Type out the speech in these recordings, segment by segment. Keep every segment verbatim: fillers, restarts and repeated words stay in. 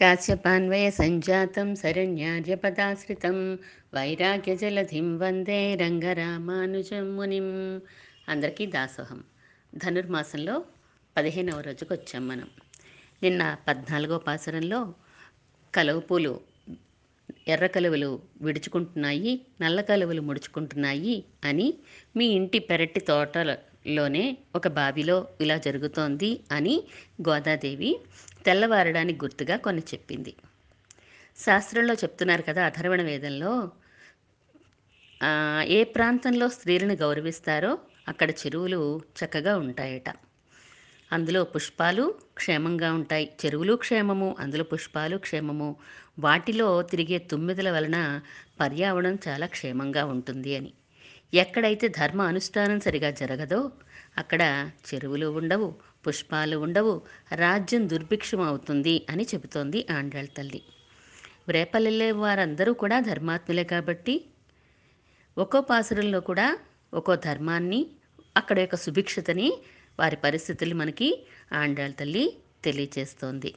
కాశ్యపాన్వయ సంజాతం శరణ్యార్యపదాశ్రితం వైరాగ్యజలధిం వందే రంగరామానుజం మునిం. అందరికీ దాసోహం. ధనుర్మాసంలో పదిహేనవ రోజుకు వచ్చాం మనం. నిన్న పద్నాలుగో పాసురంలో కలువ పూలు, ఎర్ర కలువలు విడుచుకుంటున్నాయి, నల్ల కలువలు ముడుచుకుంటున్నాయి అని, మీ ఇంటి పెరటి తోటలోనే ఒక బావిలో ఇలా జరుగుతోంది అని గోదాదేవి తెల్లవారడానికి గుర్తుగా కొన్ని చెప్పింది. శాస్త్రంలో చెప్తున్నారు కదా, అథర్వణ వేదంలో ఏ ప్రాంతంలో స్త్రీలను గౌరవిస్తారో అక్కడ చెరువులు చక్కగా ఉంటాయట. అందులో పుష్పాలు క్షేమంగా ఉంటాయి. చెరువులు క్షేమము, అందులో పుష్పాలు క్షేమము, వాటిలో తిరిగే తుమ్మిదల వలన పర్యావరణం చాలా క్షేమంగా ఉంటుంది అని. ఎక్కడైతే ధర్మ అనుష్ఠానం సరిగా జరగదో అక్కడ చెరువులు ఉండవు, పుష్పాలు ఉండవు, రాజ్యం దుర్భిక్షం అవుతుంది అని చెబుతోంది ఆండాళ్ తల్లి. రేపల్లె వారందరూ కూడా ధర్మాత్ములే కాబట్టి ఒక్కో పాసురంలో కూడా ఒక్కో ధర్మాన్ని, అక్కడ యొక్క సుభిక్షతని, వారి పరిస్థితులు మనకి ఆండాళ్ తల్లి తెలియచేస్తోంది.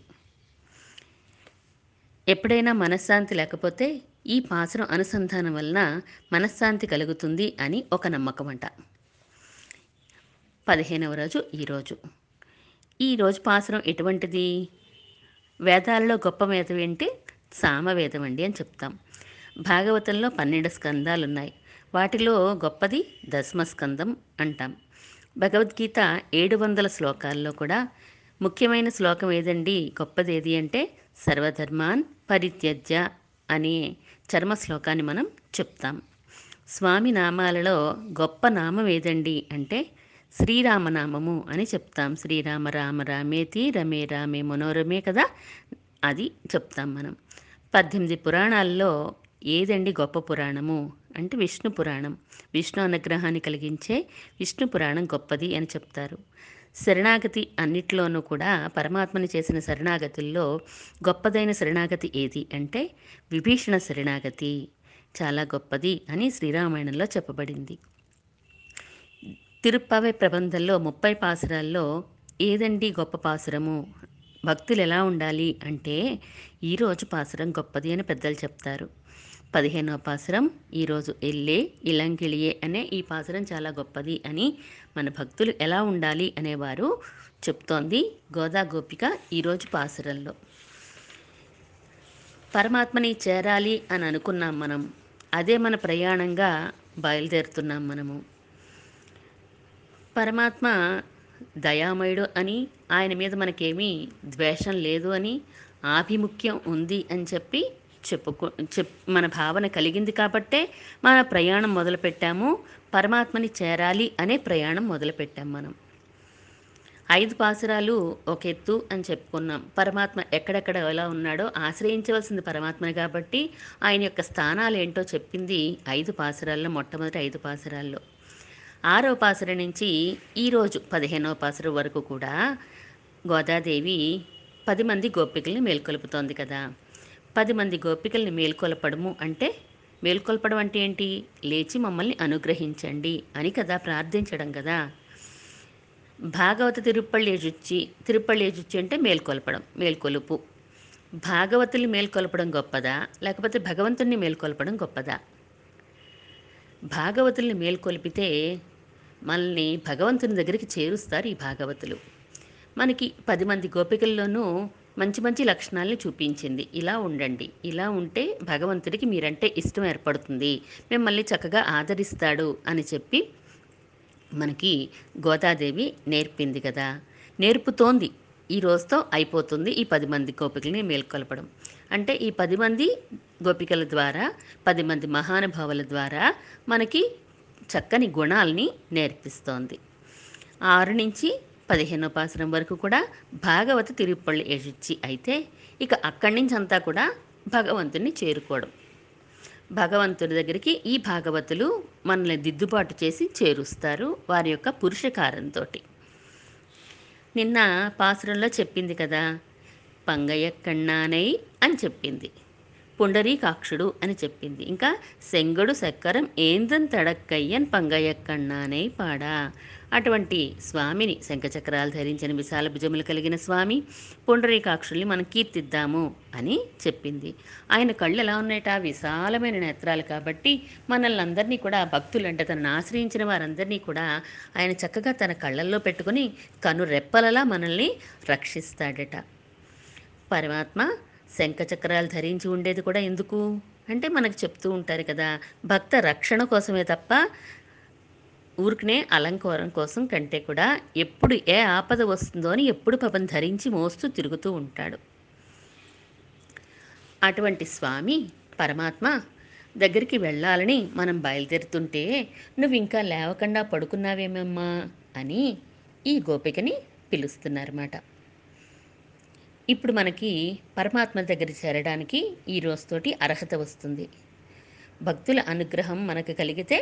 ఎప్పుడైనా మనశ్శాంతి లేకపోతే ఈ పాసురం అనుసంధానం వలన మనశ్శాంతి కలుగుతుంది అని ఒక నమ్మకం అంట. పదిహేనవ రోజు ఈరోజు. ఈరోజు పాసురం ఎటువంటిది? వేదాలలో గొప్ప వేదం ఏంటి? సామవేదం అండి అని చెప్తాం. భాగవతంలో పన్నెండు స్కందాలు ఉన్నాయి. వాటిలో గొప్పది దశమస్కందం అంటాం. భగవద్గీత ఏడు వందల శ్లోకాల్లో కూడా ముఖ్యమైన శ్లోకం ఏదండి, గొప్పది ఏది అంటే సర్వధర్మాన్ పరిత్యజ్య అనే చర్మ శ్లోకాన్ని మనం చెప్తాం. స్వామి నామాలలో గొప్ప నామం ఏదండి అంటే శ్రీరామనామము అని చెప్తాం. శ్రీరామ రామ రామేతి రమే రామే మనోరమే కదా, అది చెప్తాం మనం. పద్దెనిమిది పురాణాల్లో ఏదండి గొప్ప పురాణము అంటే విష్ణు పురాణం. విష్ణు అనుగ్రహాన్ని కలిగించే విష్ణు పురాణం గొప్పది అని చెప్తారు. శరణాగతి అన్నిట్లోనూ కూడా పరమాత్మని చేసిన శరణాగతుల్లో గొప్పదైన శరణాగతి ఏది అంటే విభీషణ శరణాగతి చాలా గొప్పది అని శ్రీరామాయణంలో చెప్పబడింది. తిరుప్పావై ప్రబంధంలో ముప్పై పాసురాల్లో ఏదండి గొప్ప పాసురము? భక్తులు ఎలా ఉండాలి అంటే ఈరోజు పాసురం గొప్పది అని పెద్దలు చెప్తారు. పదిహేనవ పాసురం ఈరోజు ఎల్లే ఇలంకిళియే అనే ఈ పాసురం చాలా గొప్పది అని మన భక్తులు ఎలా ఉండాలి అనేవారు చెప్తోంది గోదా గోపిక ఈరోజు పాసురంలో. పరమాత్మని చేరాలి అని అనుకున్నాం మనం, అదే మన ప్రయాణంగా బయలుదేరుతున్నాం మనము. పరమాత్మ దయామయుడు అని, ఆయన మీద మనకేమీ ద్వేషం లేదు అని, ఆభిముఖ్యం ఉంది అని చెప్పి చెప్పుకో చెప్ మన భావన కలిగింది కాబట్టే మన ప్రయాణం మొదలుపెట్టాము. పరమాత్మని చేరాలి అనే ప్రయాణం మొదలుపెట్టాం మనం. ఐదు పాసురాలు ఒక ఎత్తు అని చెప్పుకున్నాం. పరమాత్మ ఎక్కడెక్కడ ఎలా ఉన్నాడో, ఆశ్రయించవలసింది పరమాత్మని కాబట్టి ఆయన యొక్క స్థానాలు ఏంటో చెప్పింది ఐదు పాసురాల్లో, మొట్టమొదటి ఐదు పాసురాల్లో. ఆరో పాసుర నుంచి ఈరోజు పదిహేనవ పాసురం వరకు కూడా గోదాదేవి పది మంది గోపికల్ని మేల్కొలుపుతోంది కదా. పది మంది గోపికల్ని మేల్కొల్పడము అంటే, మేల్కొల్పడం అంటే ఏంటి? లేచి మమ్మల్ని అనుగ్రహించండి అని కదా, ప్రార్థించడం కదా. భాగవత తిరుప్పళ్ళేజుచ్చి, తిరుప్పళ్ళేజుచ్చి అంటే మేల్కొల్పడం, మేల్కొలుపు. భాగవతుల్ని మేల్కొల్పడం గొప్పదా లేకపోతే భగవంతుణ్ణి మేల్కొల్పడం గొప్పదా? భాగవతుల్ని మేల్కొల్పితే మనల్ని భగవంతుని దగ్గరికి చేరుస్తారు ఈ భాగవతులు. మనకి పది మంది గోపికల్లోనూ మంచి మంచి లక్షణాలను చూపించింది. ఇలా ఉండండి, ఇలా ఉంటే భగవంతుడికి మీరంటే ఇష్టం ఏర్పడుతుంది, మిమ్మల్ని చక్కగా ఆదరిస్తాడు అని చెప్పి మనకి గోదాదేవి నేర్పింది కదా, నేర్పుతోంది. ఈ రోజుతో అయిపోతుంది ఈ పది మంది గోపికల్ని మేల్కొల్పడం అంటే. ఈ పది మంది గోపికల ద్వారా, పది మంది మహానుభావుల ద్వారా మనకి చక్కని గుణాలని నేర్పిస్తోంది. ఆరు నుంచి పదిహేనో పాసురం వరకు కూడా భాగవత తిరుప్పళ్ళు ఎజుచ్చి అయితే, ఇక అక్కడి నుంచి అంతా కూడా భగవంతుడిని చేరుకోవడం. భగవంతుడి దగ్గరికి ఈ భాగవతులు మనల్ని దిద్దుబాటు చేసి చేరుస్తారు వారి యొక్క పురుషకారంతో. నిన్న పాసురంలో చెప్పింది కదా, పంగయక్కన్నానై అని చెప్పింది. పుండరీకాక్షుడు అని చెప్పింది. ఇంకా సెంగడు సక్కరం ఏందన్ తడక్కయ్యన్ పంగయ్యక్కన్నానే పాడా. అటువంటి స్వామిని, శంఖచక్రాలు ధరించిన విశాల భుజములు కలిగిన స్వామి పుండరీకాక్షుల్ని మనం కీర్తిద్దాము అని చెప్పింది. ఆయన కళ్ళు ఎలా ఉన్నాయట, విశాలమైన నేత్రాలు కాబట్టి మనల్ని అందరినీ కూడా, భక్తులంటే తనను ఆశ్రయించిన వారందరినీ కూడా ఆయన చక్కగా తన కళ్ళల్లో పెట్టుకుని కనురెప్పలలా మనల్ని రక్షిస్తాడట. పరమాత్మ శంఖచక్రాలు ధరించి ఉండేది కూడా ఎందుకు అంటే మనకు చెప్తూ ఉంటారు కదా, భక్త రక్షణ కోసమే తప్ప ఊరికనే అలంకారం కోసం కంటే కూడా ఎప్పుడు ఏ ఆపద వస్తుందో అని ఎప్పుడు పాపం ధరించి మోస్తూ తిరుగుతూ ఉంటాడు. అటువంటి స్వామి పరమాత్మ దగ్గరికి వెళ్ళాలని మనం బయలుదేరుతుంటే, నువ్వు ఇంకా లేవకుండా పడుకున్నావేమమ్మా అని ఈ గోపికని పిలుస్తున్నారన్నమాట. ఇప్పుడు మనకి పరమాత్మ దగ్గర చేరడానికి ఈ రోజుతోటి అర్హత వస్తుంది. భక్తుల అనుగ్రహం మనకు కలిగితే,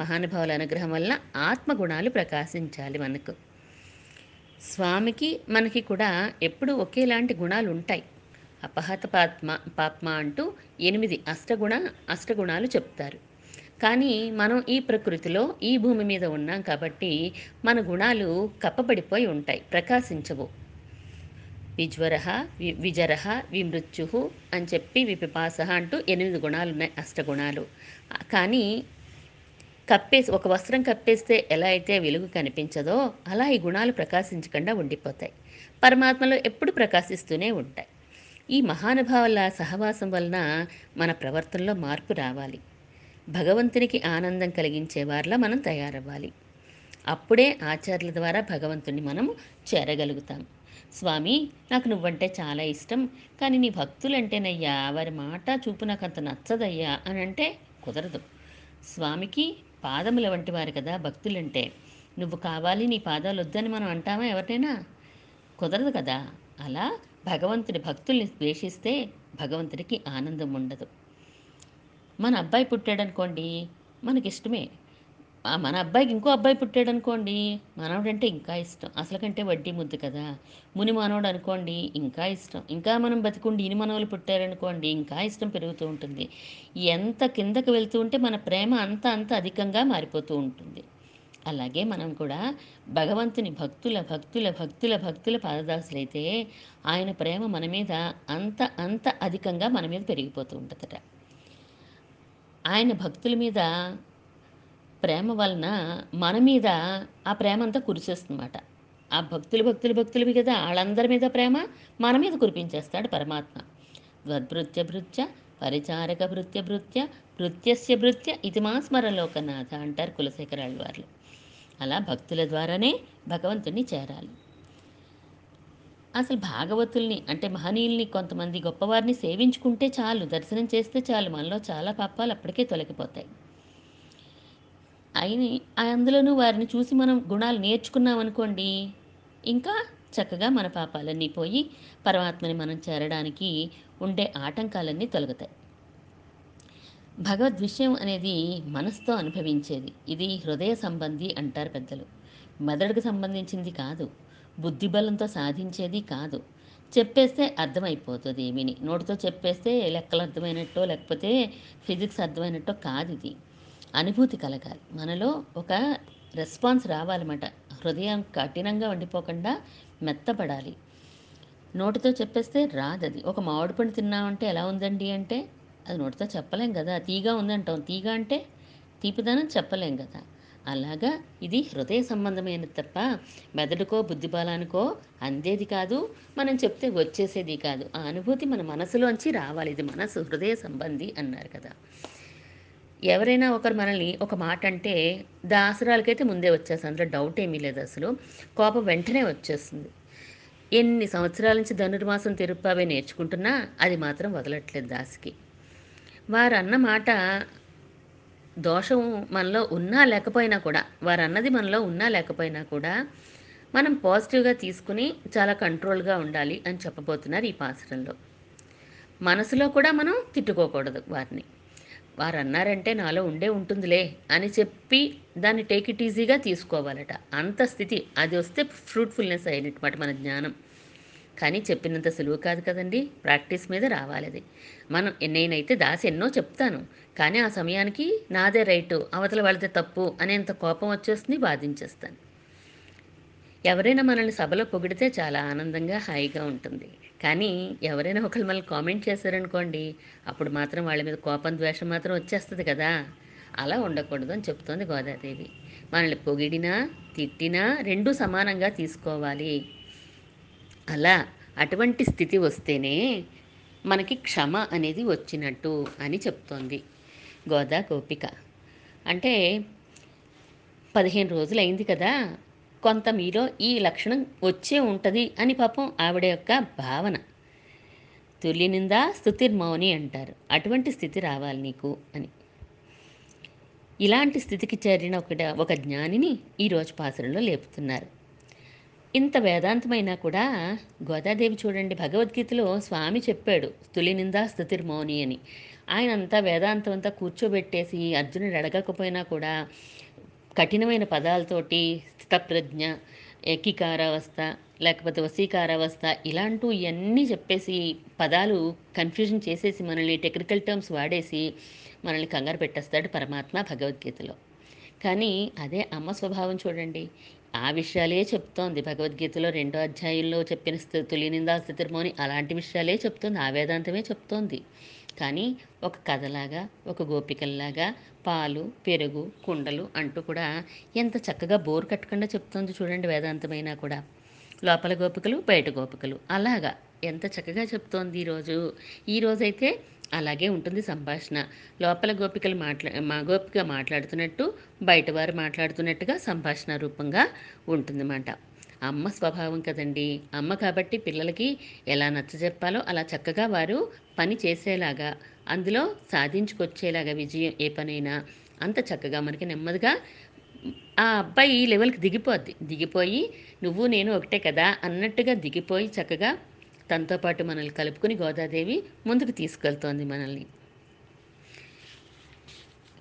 మహానుభావుల అనుగ్రహం వల్ల ఆత్మగుణాలు ప్రకాశించాలి. మనకు స్వామికి మనకి కూడా ఎప్పుడు ఒకేలాంటి గుణాలు ఉంటాయి. అపహత పాత్మ పాప్మ అంటూ ఎనిమిది అష్టగుణ అష్టగుణాలు చెప్తారు. కానీ మనం ఈ ప్రకృతిలో, ఈ భూమి మీద ఉన్నాం కాబట్టి మన గుణాలు కప్పబడిపోయి ఉంటాయి, ప్రకాశించవు. విజ్వరహ వి విజరహ విమృత్యుః అని చెప్పి విపిపాస అంటూ ఎనిమిది గుణాలు ఉన్నాయి, అష్టగుణాలు. కానీ కప్పేసి, ఒక వస్త్రం కప్పేస్తే ఎలా అయితే వెలుగు కనిపించదో అలా ఈ గుణాలు ప్రకాశించకుండా ఉండిపోతాయి. పరమాత్మలో ఎప్పుడు ప్రకాశిస్తూనే ఉంటాయి. ఈ మహానుభావుల సహవాసం వలన మన ప్రవర్తనలో మార్పు రావాలి. భగవంతునికి ఆనందం కలిగించే వారిలా మనం తయారవ్వాలి. అప్పుడే ఆచార్యుల ద్వారా భగవంతుని మనం చేరగలుగుతాం. స్వామి, నాకు నువ్వంటే చాలా ఇష్టం, కానీ నీ భక్తులంటేనయ్యా వారి మాట చూపు నాకు అంత నచ్చదయ్యా అని అంటే కుదరదు. స్వామికి పాదముల వంటి వారు కదా భక్తులంటే. నువ్వు కావాలి, నీ పాదాలు వద్దని మనం అంటామా ఎవరినైనా? కుదరదు కదా. అలా భగవంతుడి భక్తుల్ని ద్వేషిస్తే భగవంతుడికి ఆనందం ఉండదు. మన అబ్బాయి పుట్టాడనుకోండి, మనకిష్టమే. మన అబ్బాయికి ఇంకో అబ్బాయి పుట్టాడు అనుకోండి, మనవడంటే ఇంకా ఇష్టం, అసలు కంటే వడ్డీ ముద్దు కదా. ముని మనవడు అనుకోండి ఇంకా ఇష్టం. ఇంకా మనం బతికుండి ఇని మనవలు పుట్టారనుకోండి ఇంకా ఇష్టం పెరుగుతూ ఉంటుంది. ఎంత కిందకు వెళ్తూ ఉంటే మన ప్రేమ అంత అంత అధికంగా మారిపోతూ ఉంటుంది. అలాగే మనం కూడా భగవంతుని భక్తుల భక్తుల భక్తుల భక్తుల పాదదాసులైతే ఆయన ప్రేమ మన మీద అంత అంత అధికంగా మన మీద పెరిగిపోతూ ఉంటుందట. ఆయన భక్తుల మీద ప్రేమ వలన మన మీద ఆ ప్రేమ అంతా కురిసేస్తుందన్నమాట. ఆ భక్తులు భక్తులు భక్తులవి కదా, వాళ్ళందరి మీద ప్రేమ మన మీద కురిపించేస్తాడు పరమాత్మ. ద్వద్భృత్య భృత్య పరిచారక భృత్య భృత్య భృత్యస్య భృత్య ఇది మా స్మరలోకనాథ అంటారు కులశేఖరాళ్ళ వారు. అలా భక్తుల ద్వారానే భగవంతుని చేరాలి. అసలు భాగవతుల్ని అంటే మహనీయుల్ని, కొంతమంది గొప్పవారిని సేవించుకుంటే చాలు, దర్శనం చేస్తే చాలు, మనలో చాలా పాపాలు అప్పటికే తొలగిపోతాయి. అయిన అందులోనూ వారిని చూసి మనం గుణాలు నేర్చుకున్నాం అనుకోండి, ఇంకా చక్కగా మన పాపాలన్నీ పోయి పరమాత్మని మనం చేరడానికి ఉండే ఆటంకాలన్నీ తొలగుతాయి. భగవద్ విషయం అనేది మనసుతో అనుభవించేది. ఇది హృదయ సంబంధి అంటారు పెద్దలు. మెదడుకు సంబంధించింది కాదు, బుద్ధి బలంతో సాధించేది కాదు. చెప్పేస్తే అర్థమైపోతుంది ఏమీని. నోటితో చెప్పేస్తే లెక్కలు అర్థమైనట్టో లేకపోతే ఫిజిక్స్ అర్థమైనట్టో కాదు. ఇది అనుభూతి కలగాలి, మనలో ఒక రెస్పాన్స్ రావాలన్నమాట. హృదయం కఠినంగా వండిపోకుండా మెత్తపడాలి. నోటితో చెప్పేస్తే రాదు అది. ఒక మామిడి పండు తిన్నామంటే ఎలా ఉందండి అంటే అది నోటితో చెప్పలేం కదా, తీగా ఉందంటాం. తీగ అంటే తీపిదనం చెప్పలేం కదా. అలాగా ఇది హృదయ సంబంధమైనది తప్ప మెదడుకో బుద్ధి బలానికో అందేది కాదు, మనం చెప్తే వచ్చేసేది కాదు. ఆ అనుభూతి మన మనసులోంచి రావాలి. ఇది మనసు హృదయ సంబంధి అన్నారు కదా. ఎవరైనా ఒకరు మనల్ని ఒక మాట అంటే దాసరాలకైతే ముందే వచ్చేస్తుంది, అందులో డౌట్ ఏమీ లేదు. అసలు కోపం వెంటనే వచ్చేస్తుంది. ఎన్ని సంవత్సరాల నుంచి ధనుర్మాసం తిరుప్పావే నేర్చుకుంటున్నా అది మాత్రం వదలట్లేదు దాసికి. వారు అన్న మాట దోషం మనలో ఉన్నా లేకపోయినా కూడా, వారు అన్నది మనలో ఉన్నా లేకపోయినా కూడా మనం పాజిటివ్గా తీసుకుని చాలా కంట్రోల్గా ఉండాలి అని చెప్పబోతున్నారు ఈ పాసరంలో. మనసులో కూడా మనం తిట్టుకోకూడదు వారిని. వారు అన్నారంటే నాలో ఉండే ఉంటుందిలే అని చెప్పి దాన్ని టేక్ ఇట్ ఈజీగా తీసుకోవాలట. అంత స్థితి అది వస్తే ఫ్రూట్ఫుల్నెస్ అయినట్టుమాట మన జ్ఞానం. కానీ చెప్పినంత సులువు కాదు కదండి. ప్రాక్టీస్ మీద రావాలది. మనం నేనైతే దాసి ఎన్నో చెప్తాను, కానీ ఆ సమయానికి నాదే రైటు, అవతల వాళ్ళదే తప్పు అనేంత కోపం వచ్చేస్తుంది, బాధించేస్తాను. ఎవరైనా మనల్ని సభలో పొగిడితే చాలా ఆనందంగా హాయిగా ఉంటుంది, కానీ ఎవరైనా ఒకరు మనల్ని కామెంట్ చేశారనుకోండి, అప్పుడు మాత్రం వాళ్ళ మీద కోపం ద్వేషం మాత్రం వచ్చేస్తుంది కదా. అలా ఉండకూడదు అని చెప్తోంది గోదాదేవి. మనల్ని పొగిడినా తిట్టినా రెండూ సమానంగా తీసుకోవాలి. అలా అటువంటి స్థితి వస్తేనే మనకి క్షమ అనేది వచ్చినట్టు అని చెప్తోంది గోదా గోపిక. అంటే పదిహేను రోజులు అయింది కదా, కొంత మీలో ఈ లక్షణం వచ్చే ఉంటుంది అని పాపం ఆవిడ యొక్క భావన. తుల్య నిందా స్తుతిర్మౌని అంటారు, అటువంటి స్థితి రావాలి నీకు అని. ఇలాంటి స్థితికి చేరిన ఒకటి ఒక జ్ఞానిని ఈరోజు పాసరంలో లేపుతున్నారు. ఇంత వేదాంతమైనా కూడా గోదాదేవి చూడండి, భగవద్గీతలో స్వామి చెప్పాడు తులి నిందా స్తుతిర్మౌని అని. ఆయన అంతా వేదాంతం అంతా కూర్చోబెట్టేసి అర్జునుడు అడగకపోయినా కూడా కఠినమైన పదాలతోటి స్థితప్రజ్ఞ, ఏకీకారావస్థ, లేకపోతే వశీకారావస్థ ఇలాంటి ఇవన్నీ చెప్పేసి పదాలు కన్ఫ్యూజన్ చేసేసి మనల్ని టెక్నికల్ టర్మ్స్ వాడేసి మనల్ని కంగారు పెట్టేస్తాడు పరమాత్మ భగవద్గీతలో. కానీ అదే అమ్మ స్వభావం చూడండి, ఆ విషయాలే చెప్తోంది భగవద్గీతలో రెండో అధ్యాయంలో చెప్పిన స్థుతులి నిందా స్థితిర్మౌని అలాంటి విషయాలే చెప్తోంది, ఆ వేదాంతమే చెప్తోంది. కానీ ఒక కథలాగా ఒక గోపికల్లాగా పాలు పెరుగు కుండలు అంటూ కూడా ఎంత చక్కగా బోరు కట్టకుండా చెప్తోంది చూడండి వేదాంతమైనా కూడా. లోపల గోపికలు బయట గోపికలు అలాగా ఎంత చక్కగా చెప్తోంది ఈరోజు. ఈరోజైతే అలాగే ఉంటుంది సంభాషణ. లోపల గోపికలు మాట్లా మా గోపిక మాట్లాడుతున్నట్టు బయట వారు మాట్లాడుతున్నట్టుగా సంభాషణ రూపంగా ఉంటుందన్నమాట. అమ్మ స్వభావం కదండి, అమ్మ కాబట్టి పిల్లలకి ఎలా నచ్చజెప్పాలో అలా చక్కగా వారు పని చేసేలాగా అందులో సాధించుకొచ్చేలాగా విజయం ఏ పనైనా అంత చక్కగా మనకి నెమ్మదిగా ఆ అబ్బాయి ఈ లెవెల్కి దిగిపోద్ది. దిగిపోయి నువ్వు నేను ఒకటే కదా అన్నట్టుగా దిగిపోయి చక్కగా తనతో పాటు మనల్ని కలుపుకుని గోదాదేవి ముందుకు తీసుకెళ్తోంది మనల్ని.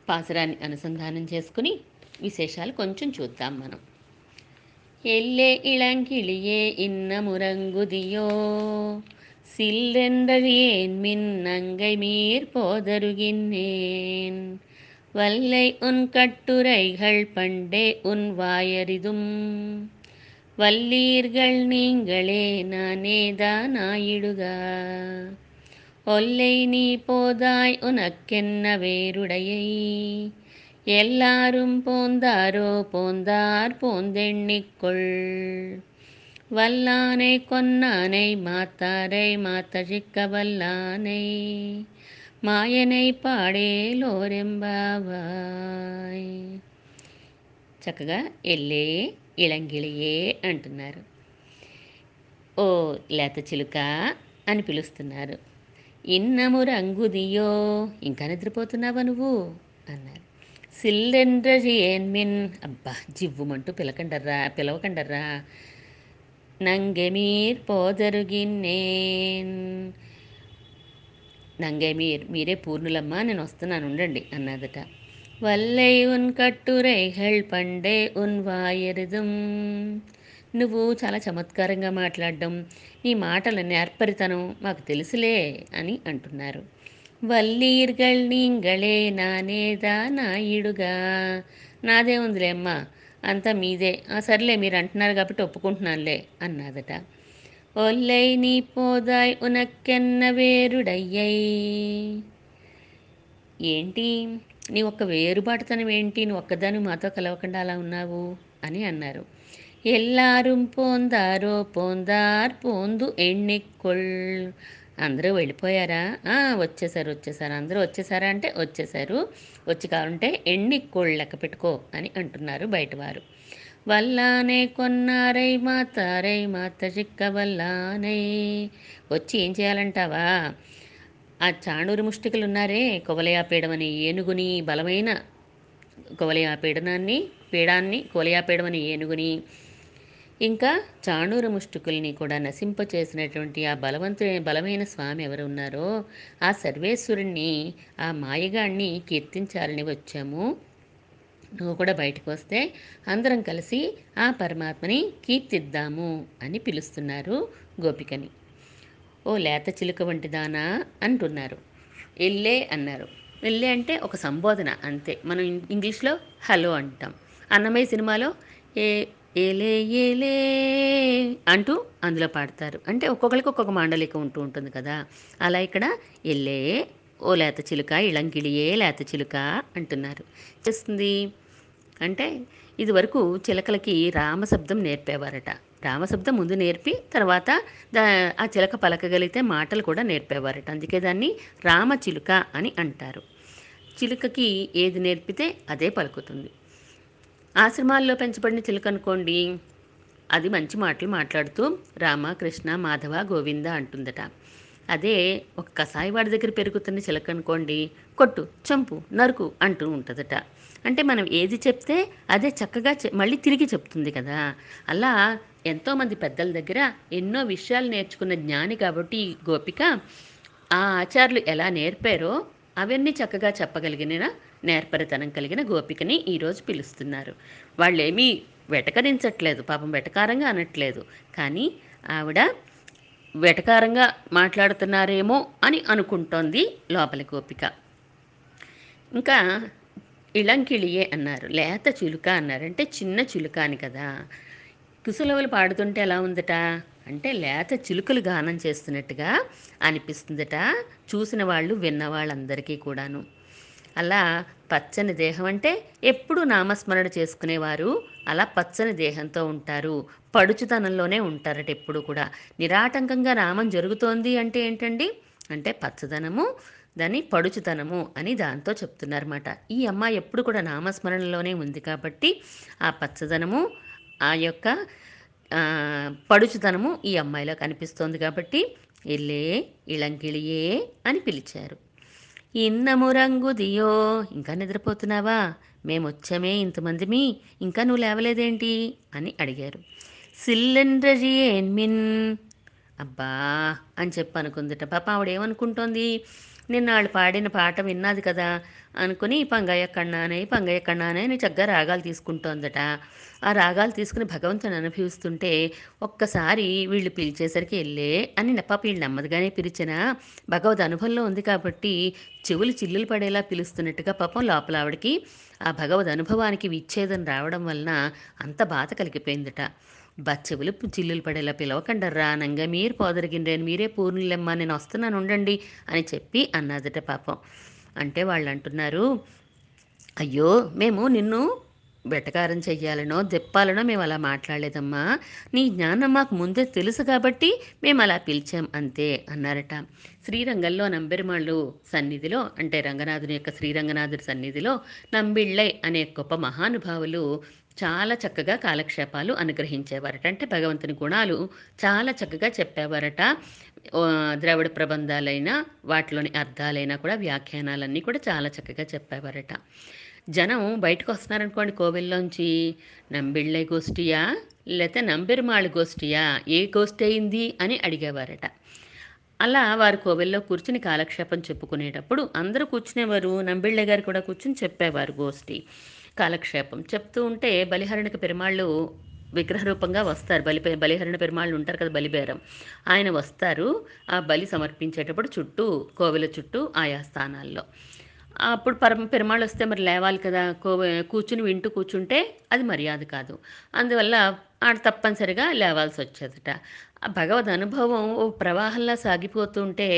పాసరాన్ని అనుసంధానం చేసుకుని విశేషాలు కొంచెం చూద్దాం మనం. ఎల్లే ఇళంకిళియే ఇన్నమురంగుదియో సిల్లెందవియేన్ మిన్నంగై మీర్ పోదరుగిన్నేన్ వల్లై ఉన్ కట్టురైగల్ పండే ఉన్ వాయరిదుం வல்லீர்கள் நீங்களே நானேதா நாயிடுக ஒல்லை நீ போதாய் உனக்கென்ன வேருடையை எல்லாரும் போந்தாரோ போந்தார் போந்தெண்ணிக்கொள் வல்லானை கொன்னானை மாத்தாரை மாத்தழிக்க வல்லானை மாயனை பாடேலோரெம்பாவாய். చక్కగా ఎల్లే ఇళంగిళియే అంటున్నారు, ఓ లేత చిలుక అని పిలుస్తున్నారు. ఇన్నము రంగుదియో ఇంకా నిద్రపోతున్నావా నువ్వు అన్నారు. సిల్లెండ్రజియన్మిన్ అబ్బా జివ్వుమంటూ పిలకండర్రా పిలవకండర్రా. నంగెమీర్ పోదరుగిన్నేన్ నంగెమీర్ మీరే పూర్ణులమ్మా నేను వస్తున్నాను ఉండండి అన్నదట. వల్లై ఉన్ కట్టురైగల్ పండే ఉన్ వాయరిదం నువ్వు చాలా చమత్కారంగా మాట్లాడడం నీ మాటల నేర్పరితనం మాకు తెలుసులే అని అంటున్నారు. వల్లీర్గల్ నీంగళే నానేదా నాయుడుగా నాదే ఉందిలే అమ్మా అంతా మీదే, ఆ సర్లే మీరు అంటున్నారు కాబట్టి ఒప్పుకుంటున్నానులే అన్నదట. ఒల్లై నీ పోదాయ్ ఉనక్కెన్న వేరుడయ్యై ఏంటి నీ ఒక్క వేరుబాటుతనం ఏంటి, నువ్వు ఒక్కదాని మాతో కలవకుండా అలా ఉన్నావు అని అన్నారు. ఎల్లారు పోందారో పోందార్ పోందు ఎన్నికొల్ అందరూ వెళ్ళిపోయారా వచ్చేసారు వచ్చేసారు అందరూ వచ్చేసారా అంటే వచ్చేసారు వచ్చి కావాలంటే ఎన్నికొల్ లెక్క పెట్టుకో అని అంటున్నారు బయటవారు. వల్లానే కొన్నారై మాతారై మాత చిక్క వల్లానే వచ్చి ఏం చేయాలంటావా ఆ చాణూరు ముష్టికలు ఉన్నారే కువలయాపేయడం అనే ఏనుగుని బలమైన కువలయాపీడనాన్ని పీడాన్ని కువలయాపేయడం అనే ఏనుగుని ఇంకా చాణూరు ముష్టికల్ని కూడా నశింపచేసినటువంటి ఆ బలవంతుని బలమైన స్వామి ఎవరు ఉన్నారో ఆ సర్వేశ్వరుణ్ణి ఆ మాయగాణ్ణి కీర్తించాలని వచ్చాము, నువ్వు కూడా బయటకు వస్తే అందరం కలిసి ఆ పరమాత్మని కీర్తిద్దాము అని పిలుస్తున్నారు గోపికని. ఓ లేత చిలుక వంటిదానా అంటున్నారు. ఎల్లే అన్నారు. ఎల్లే అంటే ఒక సంబోధన అంతే. మనం ఇంగ్లీష్లో హలో అంటాం. అన్నమయ్య సినిమాలో ఏ ఏలే ఏలే అంటూ అందులో పాడతారు. అంటే ఒక్కొక్కరికి ఒక్కొక్క మాండలిక ఉంటూ ఉంటుంది కదా. అలా ఇక్కడ ఎల్లే ఓ లేత చిలుక, ఇళంకిళియే లేత చిలుక అంటున్నారు. చేస్తుంది అంటే ఇదివరకు చిలకలకి రామశబ్దం నేర్పేవారట. రామశబ్దం ముందు నేర్పి తర్వాత దా ఆ చిలక పలకగలిగితే మాటలు కూడా నేర్పేవారట. అందుకే దాన్ని రామ చిలుక అని అంటారు. చిలుకకి ఏది నేర్పితే అదే పలుకుతుంది. ఆశ్రమాల్లో పెంచబడిన చిలుక అనుకోండి, అది మంచి మాటలు మాట్లాడుతూ రామ, కృష్ణ, మాధవ, గోవింద అంటుందట. అదే ఒక కసాయివాడి దగ్గర పెరుగుతున్న చిలక అనుకోండి, కొట్టు, చంపు, నరుకు అంటూ ఉంటుందట. అంటే మనం ఏది చెప్తే అదే చక్కగా మళ్ళీ తిరిగి చెప్తుంది కదా. అలా ఎంతోమంది పెద్దల దగ్గర ఎన్నో విషయాలు నేర్చుకున్న జ్ఞాని కాబట్టి గోపిక ఆ ఆచార్యులు ఎలా నేర్పారో అవన్నీ చక్కగా చెప్పగలిగిన నేర్పరితనం కలిగిన గోపికని ఈరోజు పిలుస్తున్నారు. వాళ్ళేమీ వెటకరించట్లేదు, పాపం వెటకారంగా అనట్లేదు. కానీ ఆవిడ వెటకారంగా మాట్లాడుతున్నారేమో అని అనుకుంటోంది లోపలి గోపిక. ఇంకా ఇళంకిళియే అన్నారు, లేత చిలుక అన్నారంటే చిన్న చిలుక అని కదా. కుశలవులు పాడుతుంటే ఎలా ఉందట అంటే లేత చిలుకలు గానం చేస్తున్నట్టుగా అనిపిస్తుందట చూసిన వాళ్ళు, విన్న వాళ్ళందరికీ కూడాను. అలా పచ్చని దేహం అంటే ఎప్పుడూ నామస్మరణ చేసుకునేవారు అలా పచ్చని దేహంతో ఉంటారు, పడుచుతనంలోనే ఉంటారట ఎప్పుడు కూడా. నిరాటంకంగా నామం జరుగుతోంది అంటే ఏంటండి అంటే పచ్చదనము, దాని పడుచుతనము అని దాంతో చెప్తున్నారన్నమాట. ఈ అమ్మాయి ఎప్పుడు కూడా నామస్మరణలోనే ఉంది కాబట్టి ఆ పచ్చదనము, ఆ యొక్క పడుచుతనము ఈ అమ్మాయిలో కనిపిస్తోంది కాబట్టి ఎల్లే ఇళంకిళియే అని పిలిచారు. ఇన్నము రంగు దియో, ఇంకా నిద్రపోతున్నావా, మేమొచ్చమే ఇంతమందిమి, ఇంకా నువ్వు లేవలేదేంటి అని అడిగారు. సిల్లెండ్రజీ ఏన్మిన్, అబ్బా అని చెప్పి అనుకుందట. పాప ఆవిడేమనుకుంటోంది, నిన్న వాళ్ళు పాడిన పాట విన్నది కదా అనుకుని పంగయ్య కన్నానే పంగయ్య కన్నానే అని చక్కగా రాగాలు తీసుకుంటోందట. ఆ రాగాలు తీసుకుని భగవంతుని అనుభవిస్తుంటే ఒక్కసారి వీళ్ళు పిలిచేసరికి ఎల్లే అని పాప వీళ్ళు నెమ్మదిగానే పిలిచినా భగవద్ అనుభవంలో ఉంది కాబట్టి చెవులు చిల్లులు పడేలా పిలుస్తున్నట్టుగా పాపం లోపల ఆవిడకి ఆ భగవద్ అనుభవానికి విచ్ఛేదం రావడం వలన అంత బాధ కలిగిపోయిందట. బచ్చెవులు చిల్లులు పడేలా పిలవకండి రానంగా, మీరు పోదరిగిండ్రేను, మీరే పూర్ణులెమ్మా, నేను వస్తున్నాను ఉండండి అని చెప్పి అన్నదట పాపం. అంటే వాళ్ళు అంటున్నారు, అయ్యో మేము నిన్ను వెటకారం చెయ్యాలనో దెప్పాలనో మేము అలా మాట్లాడలేదమ్మా, నీ జ్ఞానం మాకు ముందే తెలుసు కాబట్టి మేము అలా పిలిచాం అంతే అన్నారట. శ్రీరంగంలో నంబెరుమాళ్ళు సన్నిధిలో అంటే రంగనాథుని యొక్క శ్రీరంగనాథుడి సన్నిధిలో నంబిళ్ళై అనే గొప్ప మహానుభావులు చాలా చక్కగా కాలక్షేపాలు అనుగ్రహించేవారట. అంటే భగవంతుని గుణాలు చాలా చక్కగా చెప్పేవారట. ద్రవిడ ప్రబంధాలైనా వాటిలోని అర్థాలైనా కూడా వ్యాఖ్యానాలన్నీ కూడా చాలా చక్కగా చెప్పేవారట. జనం బయటకు వస్తున్నారనుకోండి కోవిల్లోంచి, నంబిళ్ళై గోష్ఠియా లేకపోతే నంబెరుమాళ్ గోష్ఠియా, ఏ గోష్ఠి అయింది అని అడిగేవారట. అలా వారు కోవెల్లో కూర్చుని కాలక్షేపం చెప్పుకునేటప్పుడు అందరూ కూర్చునేవారు. నంబిళ్ళై గారు కూడా కూర్చుని చెప్పేవారు గోష్ఠి కాలక్షేపం. చెప్తూ ఉంటే బలిహరణకు పెరుమాళ్ళు విగ్రహ రూపంగా వస్తారు. బలి బలిహరణ పెరుమాళ్ళు ఉంటారు కదా, బలిబేరం, ఆయన వస్తారు ఆ బలి సమర్పించేటప్పుడు చుట్టూ కోవెల చుట్టూ ఆయా స్థానాల్లో. అప్పుడు పరమ పెరుమాళ్ళు వస్తే మరి లేవాలి కదా, కోవె కూర్చుని వింటూ కూర్చుంటే అది మర్యాద కాదు. అందువల్ల ఆడ తప్పనిసరిగా లేవాల్సి వచ్చేదట. ఆ భగవద్ అనుభవం ఓ ప్రవాహంలా సాగిపోతుంటే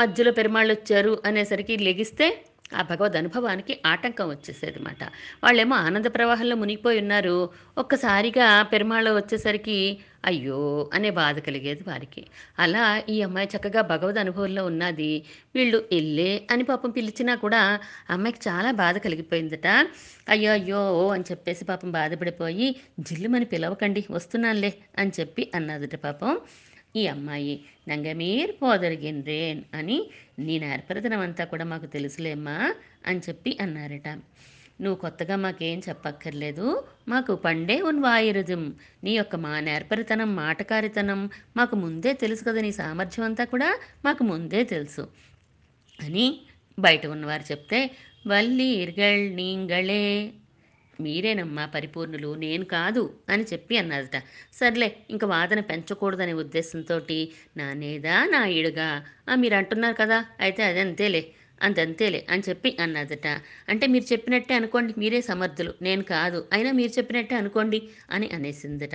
మధ్యలో పెరుమాళ్ళు వచ్చారు అనేసరికి లెగిస్తే ఆ భగవద్ అనుభవానికి ఆటంకం వచ్చేసేది అనమాట. వాళ్ళేమో ఆనంద ప్రవాహంలో మునిగిపోయి ఉన్నారు, ఒక్కసారిగా పెరుమాళ్ళు వచ్చేసరికి అయ్యో అనే బాధ కలిగేది వారికి. అలా ఈ అమ్మాయి చక్కగా భగవద్ అనుభవంలో ఉన్నది. వీళ్ళు ఎల్లే అని పాపం పిలిచినా కూడా అమ్మాయికి చాలా బాధ కలిగిపోయిందట. అయ్యో అయ్యో అని చెప్పేసి పాపం బాధపడిపోయి జిల్లుమని పిలవకండి వస్తున్నానులే అని చెప్పి అన్నదట పాపం ఈ అమ్మాయి. నంగమీర్ పోదరిగిండ్రేన్ అని, నీ నేర్పరితనం అంతా కూడా మాకు తెలుసులేమ్మా అని చెప్పి అన్నారట. నువ్వు కొత్తగా మాకేం చెప్పక్కర్లేదు, మాకు పండే ఉన్ వాయిరుదం, నీ యొక్క మా నేర్పరితనం మాటకారితనం మాకు ముందే తెలుసు కదా, నీ సామర్థ్యం అంతా కూడా మాకు ముందే తెలుసు అని బయట ఉన్నవారు చెప్తే, వల్లీర్గళ్ నీంగళే మీరేనమ్మా పరిపూర్ణులు, నేను కాదు అని చెప్పి అన్నదట. సర్లే ఇంక వాదన పెంచకూడదనే ఉద్దేశంతో నానేదా నాయుడుగా మీరు అంటున్నారు కదా అయితే అదంతేలే అంతంతేలే అని చెప్పి అన్నదట. అంటే మీరు చెప్పినట్టే అనుకోండి, మీరే సమర్థులు, నేను కాదు, అయినా మీరు చెప్పినట్టే అనుకోండి అని అనేసిందట.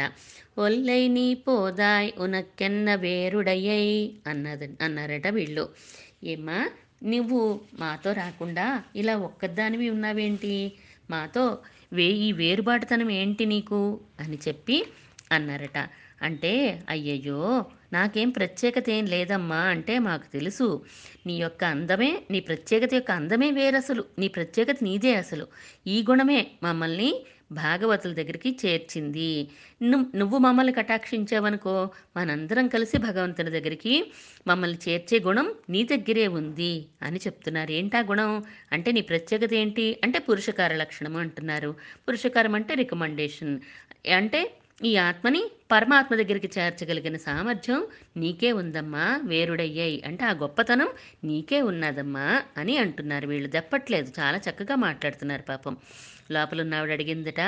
ఒల్లై నీ పోదాయ్ ఉనక్కెన్న వేరుడయ్యై అన్నద అన్నారట వీళ్ళు. ఏమ్మా నువ్వు మాతో రాకుండా ఇలా ఒక్కదానివి ఉన్నావేంటి, మాతో వే ఈ వేరుబాటుతనం ఏంటి నీకు అని చెప్పి అన్నారట. అంటే అయ్యయ్యో నాకేం ప్రత్యేకత ఏం లేదమ్మా అంటే మాకు తెలుసు, నీ యొక్క అందమే నీ ప్రత్యేకత యొక్క అందమే వేరసలు, నీ ప్రత్యేకత నీదే అసలు, ఈ గుణమే మమ్మల్ని భాగవతుల దగ్గరికి చేర్చింది. నువ్వు మమ్మల్ని కటాక్షించావనుకో మనందరం కలిసి భగవంతుని దగ్గరికి మమ్మల్ని చేర్చే గుణం నీ దగ్గరే ఉంది అని చెప్తున్నారు. ఏంటా గుణం అంటే నీ ప్రత్యేకత ఏంటి అంటే పురుషకార లక్షణము అంటున్నారు. పురుషకారం అంటే రికమెండేషన్, అంటే ఈ ఆత్మని పరమాత్మ దగ్గరికి చేర్చగలిగిన సామర్థ్యం నీకే ఉందమ్మా, వేరుడయ్యాయి అంటే ఆ గొప్పతనం నీకే ఉన్నదమ్మా అని అంటున్నారు. వీళ్ళు దెప్పట్లేదు, చాలా చక్కగా మాట్లాడుతున్నారు పాపం. లోపలున్నావిడ అడిగిందట,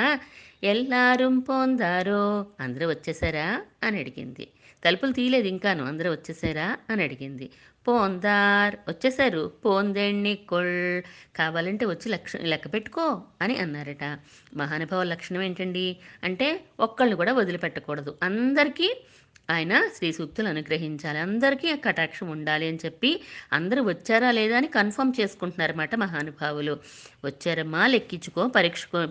ఎల్లారు పొందారో అందరూ వచ్చేసారా అని అడిగింది. తలుపులు తీయలేదు ఇంకాను, అందరూ వచ్చేసారా అని అడిగింది. పోందార్ వచ్చేసారు, పోందెణ్ణి కొల్ కావాలంటే వచ్చి లక్ష లెక్క పెట్టుకో అని అన్నారట. మహానుభావ లక్షణం ఏంటండి అంటే ఒక్కళ్ళు కూడా వదిలిపెట్టకూడదు, అందరికీ ఆయన శ్రీ సూక్తులు అనుగ్రహించాలి, అందరికీ ఆ కటాక్షం ఉండాలి అని చెప్పి అందరూ వచ్చారా లేదా అని కన్ఫర్మ్ చేసుకుంటున్నారన్నమాట మహానుభావులు. వచ్చారమ్మా లెక్కించుకో, పరీక్షకో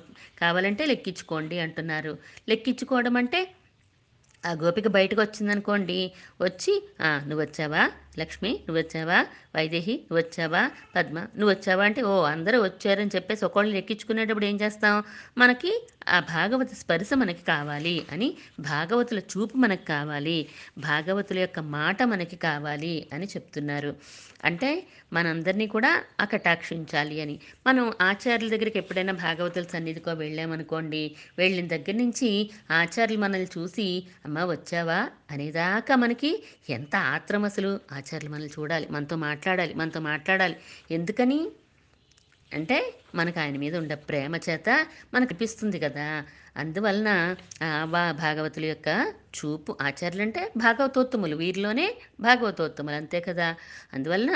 కావాలంటే లెక్కించుకోండి అంటున్నారు. లెక్కించుకోవడం అంటే ఆ గోపిక బయటకు వచ్చిందనుకోండి, వచ్చి నువ్వు వచ్చావా లక్ష్మి, నువ్వు వచ్చావా వైదేహి, నువ్వు వచ్చావా పద్మ, నువ్వు వచ్చావా అంటే ఓ అందరూ వచ్చారని చెప్పేసి ఒకళ్ళని ఎక్కించుకునేటప్పుడు ఏం చేస్తాం, మనకి ఆ భాగవత స్పర్శ మనకి కావాలి అని, భాగవతుల చూపు మనకు కావాలి, భాగవతుల యొక్క మాట మనకి కావాలి అని చెప్తున్నారు. అంటే మనందరినీ కూడా ఆ కటాక్షించాలి అని. మనం ఆచార్యుల దగ్గరికి ఎప్పుడైనా భాగవతుల సన్నిధికో వెళ్ళామనుకోండి, వెళ్ళిన దగ్గర నుంచి ఆచార్యులు మనల్ని చూసి అమ్మ వచ్చావా అనేదాకా మనకి ఎంత ఆత్రం అసలు, ఆచార్యులు మనల్ని చూడాలి, మనతో మాట్లాడాలి, మనతో మాట్లాడాలి ఎందుకని అంటే మనకు ఆయన మీద ఉండే ప్రేమ చేత మనకు అనిపిస్తుంది కదా. అందువలన ఆ భాగవతుల యొక్క చూపు, ఆచార్యులు అంటే భాగవతోత్తములు, వీరిలోనే భాగవతోత్తములు అంతే కదా. అందువలన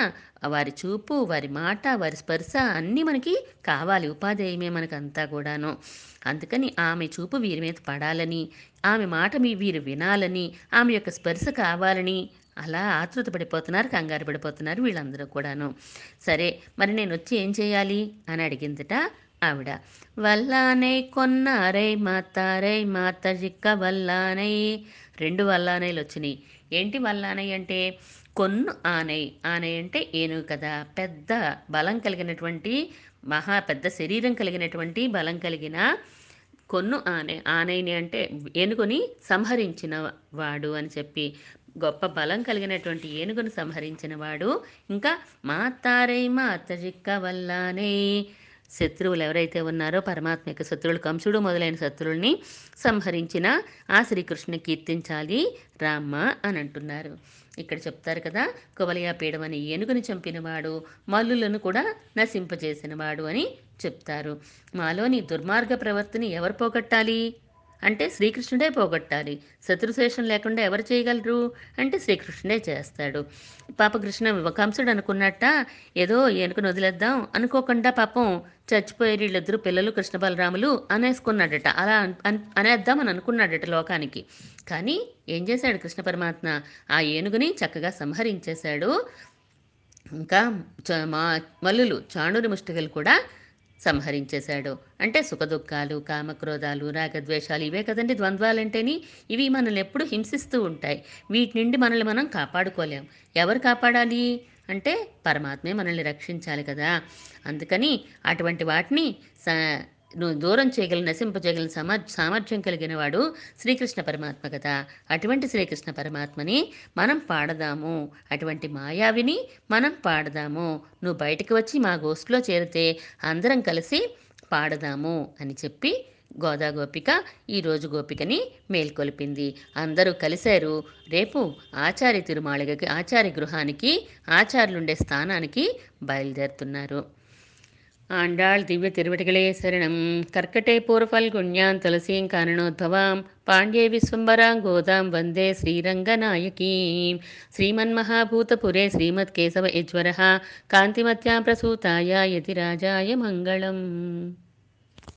వారి చూపు, వారి మాట, వారి స్పర్శ అన్నీ మనకి కావాలి, ఉపాధేయమే మనకంతా కూడాను. అందుకని ఆమె చూపు వీరి మీద పడాలని, ఆమె మాట మీ వీరు వినాలని, ఆమె యొక్క స్పర్శ కావాలని అలా ఆతృత పడిపోతున్నారు, కంగారు పడిపోతున్నారు వీళ్ళందరూ కూడాను. సరే మరి నేను వచ్చి ఏం చేయాలి అని అడిగిందట ఆవిడ. వల్లానై కొన్నారై మాతారై మాత జిక్క వల్లానై, రెండు వల్లానైలు వచ్చినాయి. ఏంటి వల్లానై అంటే కొన్ను ఆనై, ఆనై అంటే ఏనుగు కదా, పెద్ద బలం కలిగినటువంటి మహా పెద్ద శరీరం కలిగినటువంటి బలం కలిగిన కొన్ను ఆనై, ఆనైని అంటే ఏనుగుని సంహరించిన వాడు అని చెప్పి గొప్ప బలం కలిగినటువంటి ఏనుగును సంహరించిన వాడు. ఇంకా మాతారై మాత జిక్క వల్లానే, శత్రువులు ఎవరైతే ఉన్నారో పరమాత్మ యొక్క శత్రువులు కంసుడు మొదలైన శత్రువుల్ని సంహరించిన ఆ శ్రీకృష్ణుని కీర్తించాలి రామ్మ అని అంటున్నారు. ఇక్కడ చెప్తారు కదా, కువలయాపీడం అనే ఏనుగుని చంపినవాడు మల్లులను కూడా నశింపజేసినవాడు అని చెప్తారు. మాలోని దుర్మార్గ ప్రవర్తిని ఎవరు పోగొట్టాలి అంటే శ్రీకృష్ణుడే పోగొట్టాలి. శత్రుశేషం లేకుండా ఎవరు చేయగలరు అంటే శ్రీకృష్ణుడే చేస్తాడు. పాపకృష్ణ కంసుడు అనుకున్నట్ట ఏదో ఏనుకుని వదిలేద్దాం అనుకోకుండా పాపం చచ్చిపోయే వీళ్ళిద్దరు పిల్లలు కృష్ణ బలరాములు అనేసుకున్నాడట, అలా అనేద్దామని అనుకున్నాడట లోకానికి. కానీ ఏం చేశాడు కృష్ణ పరమాత్మ, ఆ ఏనుగుని చక్కగా సంహరించేశాడు. ఇంకా మా మల్లులు చాణురి ముష్టికలు కూడా సంహరించేశాడు. అంటే సుఖదుఖాలు, కామక్రోధాలు, రాగద్వేషాలు ఇవే కదండి ద్వంద్వాలంటేని, ఇవి మనల్ని ఎప్పుడు హింసిస్తూ ఉంటాయి, వీటి నుండి మనల్ని మనం కాపాడుకోలేం. ఎవరు కాపాడాలి అంటే పరమాత్మే మనల్ని రక్షించాలి కదా. అందుకని అటువంటి వాటిని స నువ్వు దూరం చేయగలిగిన నశింపజేయగలిగిన సమా సామర్థ్యం కలిగిన వాడు శ్రీకృష్ణ పరమాత్మ కదా. అటువంటి శ్రీకృష్ణ పరమాత్మని మనం పాడదాము, అటువంటి మాయావిని మనం పాడదాము, నువ్వు బయటకు వచ్చి మా గోష్ఠిలో చేరితే అందరం కలిసి పాడదాము అని చెప్పి గోదా గోపిక ఈరోజు గోపికని మేల్కొల్పింది. అందరూ కలిశారు. రేపు ఆచార్య తిరుమాళకి, ఆచార్య గృహానికి, ఆచార్యులుండే స్థానానికి బయలుదేరుతున్నారు. ஆண்டாள் திவ்ய திருவடிகளே சரணம். கற்கட்டை பூர்வல்குண்யான் துளசியும் காரணோத்பவாம் పాండ్యే విశ్వంబరాం గోదాం వందే శ్రీరంగనాయకీం. శ్రీమన్మహాభూతపురే శ్రీమత్ కేశవ యజ్వరః కాంతిమత్యాం ప్రసూతాయ యతిరాజాయ మంగళం.